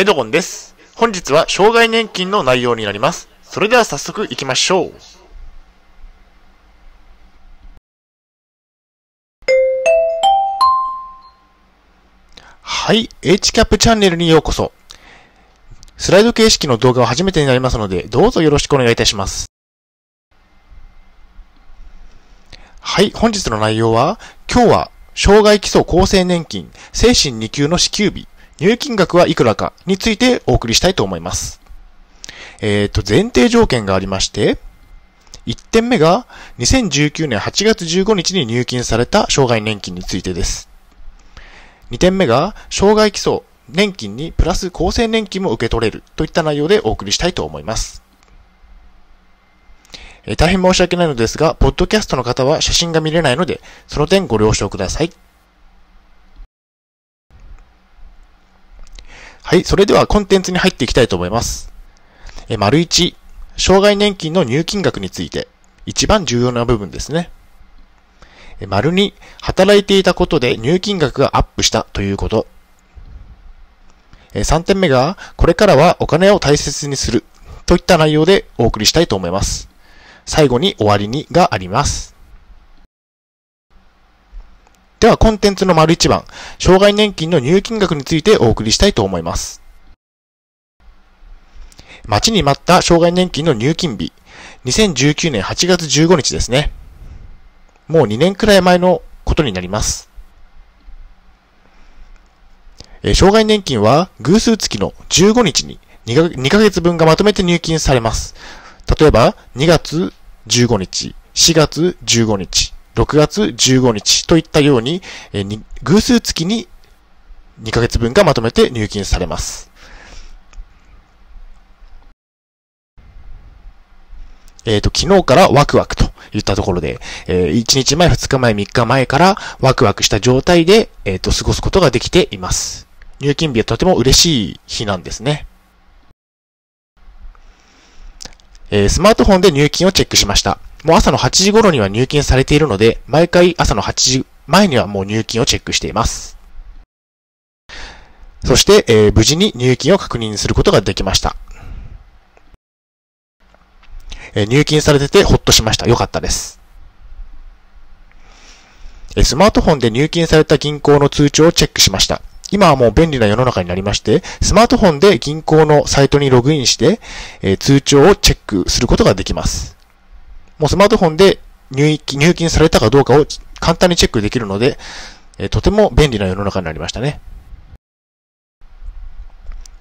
エドゴンです。本日は障害年金の内容になります。それでは早速行きましょう。はい、HCAP チャンネルにようこそ。スライド形式の動画は初めてになりますので、どうぞよろしくお願いいたします。はい、本日の内容は、今日は、障害基礎厚生年金、精神2級の支給日、入金額はいくらかについてお送りしたいと思います。前提条件がありまして、1点目が2019年8月15日に入金された障害年金についてです。2点目が、障害基礎年金にプラス厚生年金も受け取れるといった内容でお送りしたいと思います。大変申し訳ないのですが、ポッドキャストの方は写真が見れないので、その点ご了承ください。はい、それではコンテンツに入っていきたいと思います。丸1、障害年金の入金額について、一番重要な部分ですね。丸2、働いていたことで入金額がアップしたということ。3点目が、これからはお金を大切にするといった内容でお送りしたいと思います。最後に終わりにがあります。ではコンテンツの丸1番、障害年金の入金額についてお送りしたいと思います。待ちに待った障害年金の入金日、2019年8月15日ですね。もう2年くらい前のことになります。障害年金は偶数月の15日に2ヶ月分がまとめて入金されます。例えば、2月15日、4月15日、6月15日といったように、偶数月に2ヶ月分がまとめて入金されます。昨日からワクワクといったところで、1日前、2日前、3日前からワクワクした状態で、過ごすことができています。入金日はとても嬉しい日なんですね。スマートフォンで入金をチェックしました。もう朝の8時頃には入金されているので、毎回朝の8時前にはもう入金をチェックしています。そして、無事に入金を確認することができました。入金されててほっとしました。よかったです。スマートフォンで入金された銀行の通帳をチェックしました。今はもう便利な世の中になりまして、スマートフォンで銀行のサイトにログインして、通帳をチェックすることができます。もうスマートフォンで入金されたかどうかを簡単にチェックできるので、とても便利な世の中になりましたね。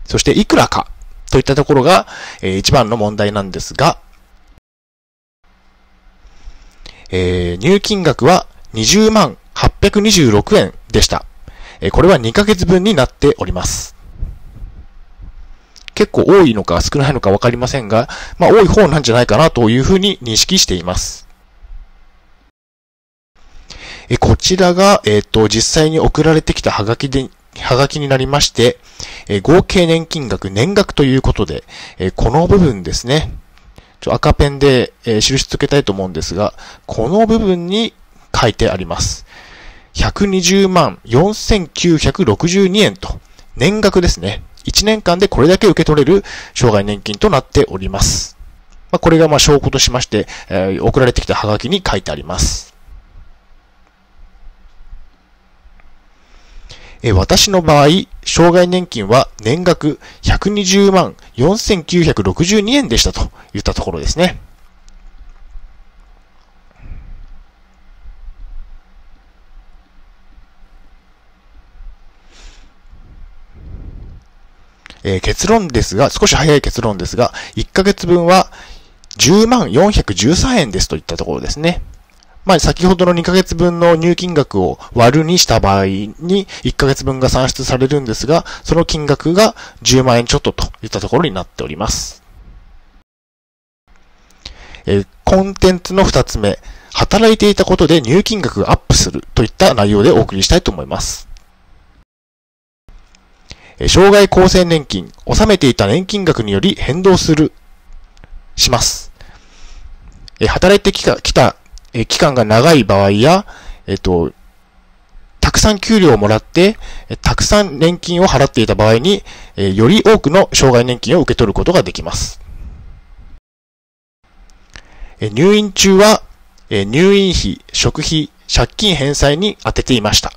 そしていくらかといったところが、一番の問題なんですが、入金額は20万826円でした。これは2ヶ月分になっております。結構多いのか少ないのかわかりませんが、まあ多い方なんじゃないかなというふうに認識しています。こちらが、実際に送られてきたはがきになりまして、合計年金額、年額ということで、この部分ですね。赤ペンで、印つけたいと思うんですが、この部分に書いてあります。120万4962円と、年額ですね。1年間でこれだけ受け取れる障害年金となっております。まあ、これがまあ証拠としまして、送られてきたハガキに書いてあります。私の場合、障害年金は年額120万4962円でしたといったところですね。結論ですが、少し早い結論ですが、1ヶ月分は10万413円ですといったところですね。まあ、先ほどの2ヶ月分の入金額を割るにした場合に1ヶ月分が算出されるんですが、その金額が10万円ちょっとといったところになっております。コンテンツの2つ目、働いていたことで入金額がアップするといった内容でお送りしたいと思います。障害厚生年金、納めていた年金額により変動します。働いてきた期間が長い場合や、たくくさん給料をもらって、たくさん年金を払っていた場合に、より多くの障害年金を受け取ることができます。入院中は、入院費、食費、借金返済に充てていました。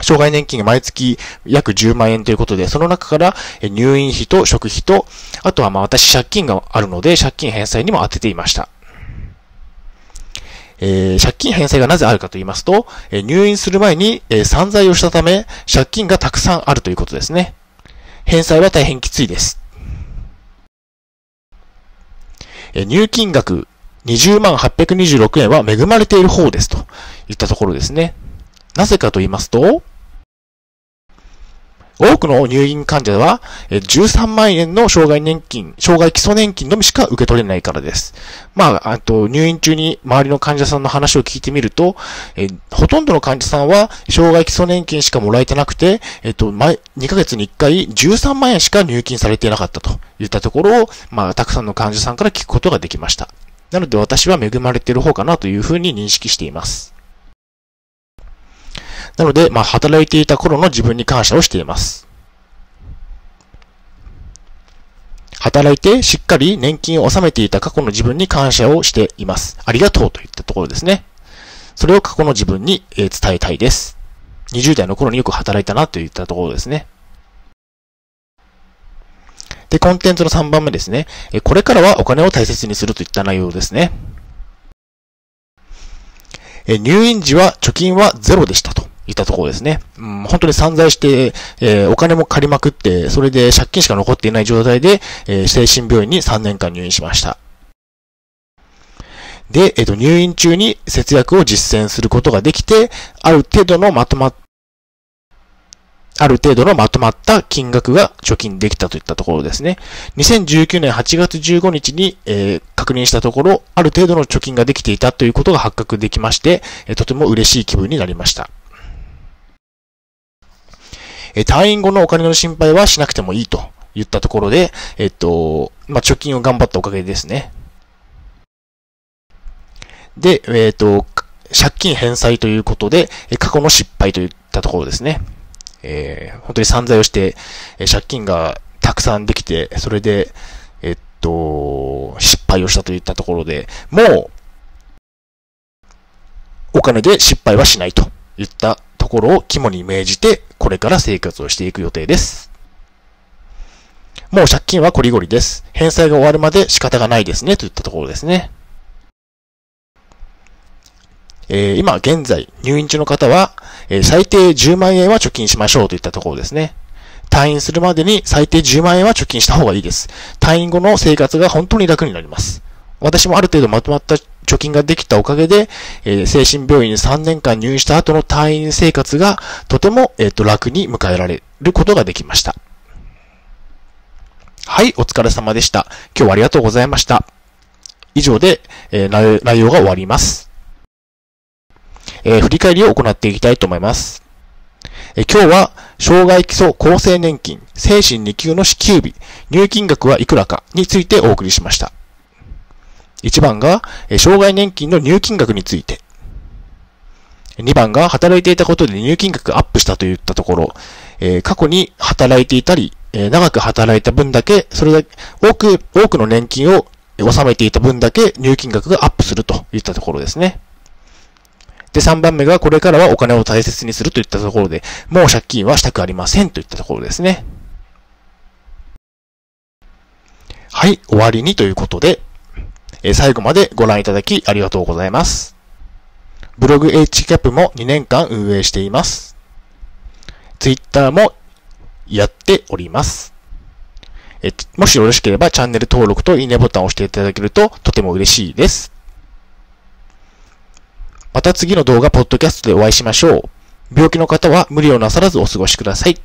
障害年金が毎月約10万円ということで、その中から入院費と食費と、あとはまあ私借金があるので、借金返済にも充てていました。借金返済がなぜあるかと言いますと、入院する前に散財をしたため、借金がたくさんあるということですね。返済は大変きついです。入金額20万826円は恵まれている方ですといったところですね。なぜかと言いますと、多くの入院患者は13万円の障害基礎年金のみしか受け取れないからです。まあ、あと入院中に周りの患者さんの話を聞いてみると、ほとんどの患者さんは障害基礎年金しかもらえてなくて、2ヶ月に1回13万円しか入金されていなかったといったところを、まあ、たくさんの患者さんから聞くことができました。なので私は恵まれている方かなというふうに認識しています。なので、まあ、働いていた頃の自分に感謝をしています。働いてしっかり年金を納めていた過去の自分に感謝をしています。ありがとうといったところですね。それを過去の自分に伝えたいです。20代の頃によく働いたなといったところですね。で、コンテンツの3番目ですね。これからはお金を大切にするといった内容ですね。入院時は貯金はゼロでしたと。いったところですね。本当に散財して、お金も借りまくって、それで借金しか残っていない状態で、精神病院に3年間入院しました。で、入院中に節約を実践することができて、ある程度のまとまった金額が貯金できたといったところですね。2019年8月15日に、確認したところ、ある程度の貯金ができていたということが発覚できまして、とても嬉しい気分になりました。退院後のお金の心配はしなくてもいいと言ったところで、まあ、貯金を頑張ったおかげですね。で、借金返済ということで、過去の失敗といったところですね。本当に散財をして、借金がたくさんできて、それで、失敗をしたといったところで、もう、お金で失敗はしないと言ったところを肝に銘じて、これから生活をしていく予定です。もう借金はこりごりです。返済が終わるまで仕方がないですね、といったところですね。今現在、入院中の方は、最低10万円は貯金しましょうといったところですね。退院するまでに最低10万円は貯金した方がいいです。退院後の生活が本当に楽になります。私もある程度まとまった貯金ができたおかげで、精神病院に3年間入院した後の退院生活がとても、楽に迎えられることができました。はい、お疲れ様でした。今日はありがとうございました。以上で、内容が終わります。振り返りを行っていきたいと思います。今日は、障害基礎厚生年金、精神2級の支給日、入金額はいくらかについてお送りしました。1番が、障害年金の入金額について。2番が、働いていたことで入金額がアップしたといったところ、過去に働いていたり、長く働いた分だけ、それだけ、多くの年金を納めていた分だけ入金額がアップするといったところですね。で、3番目が、これからはお金を大切にするといったところで、もう借金はしたくありませんといったところですね。はい、終わりにということで、最後までご覧いただきありがとうございます。ブログ HCAP も2年間運営しています。Twitter もやっております。もしよろしければチャンネル登録といいねボタンを押していただけるととても嬉しいです。また次の動画、ポッドキャストでお会いしましょう。病気の方は無理をなさらずお過ごしください。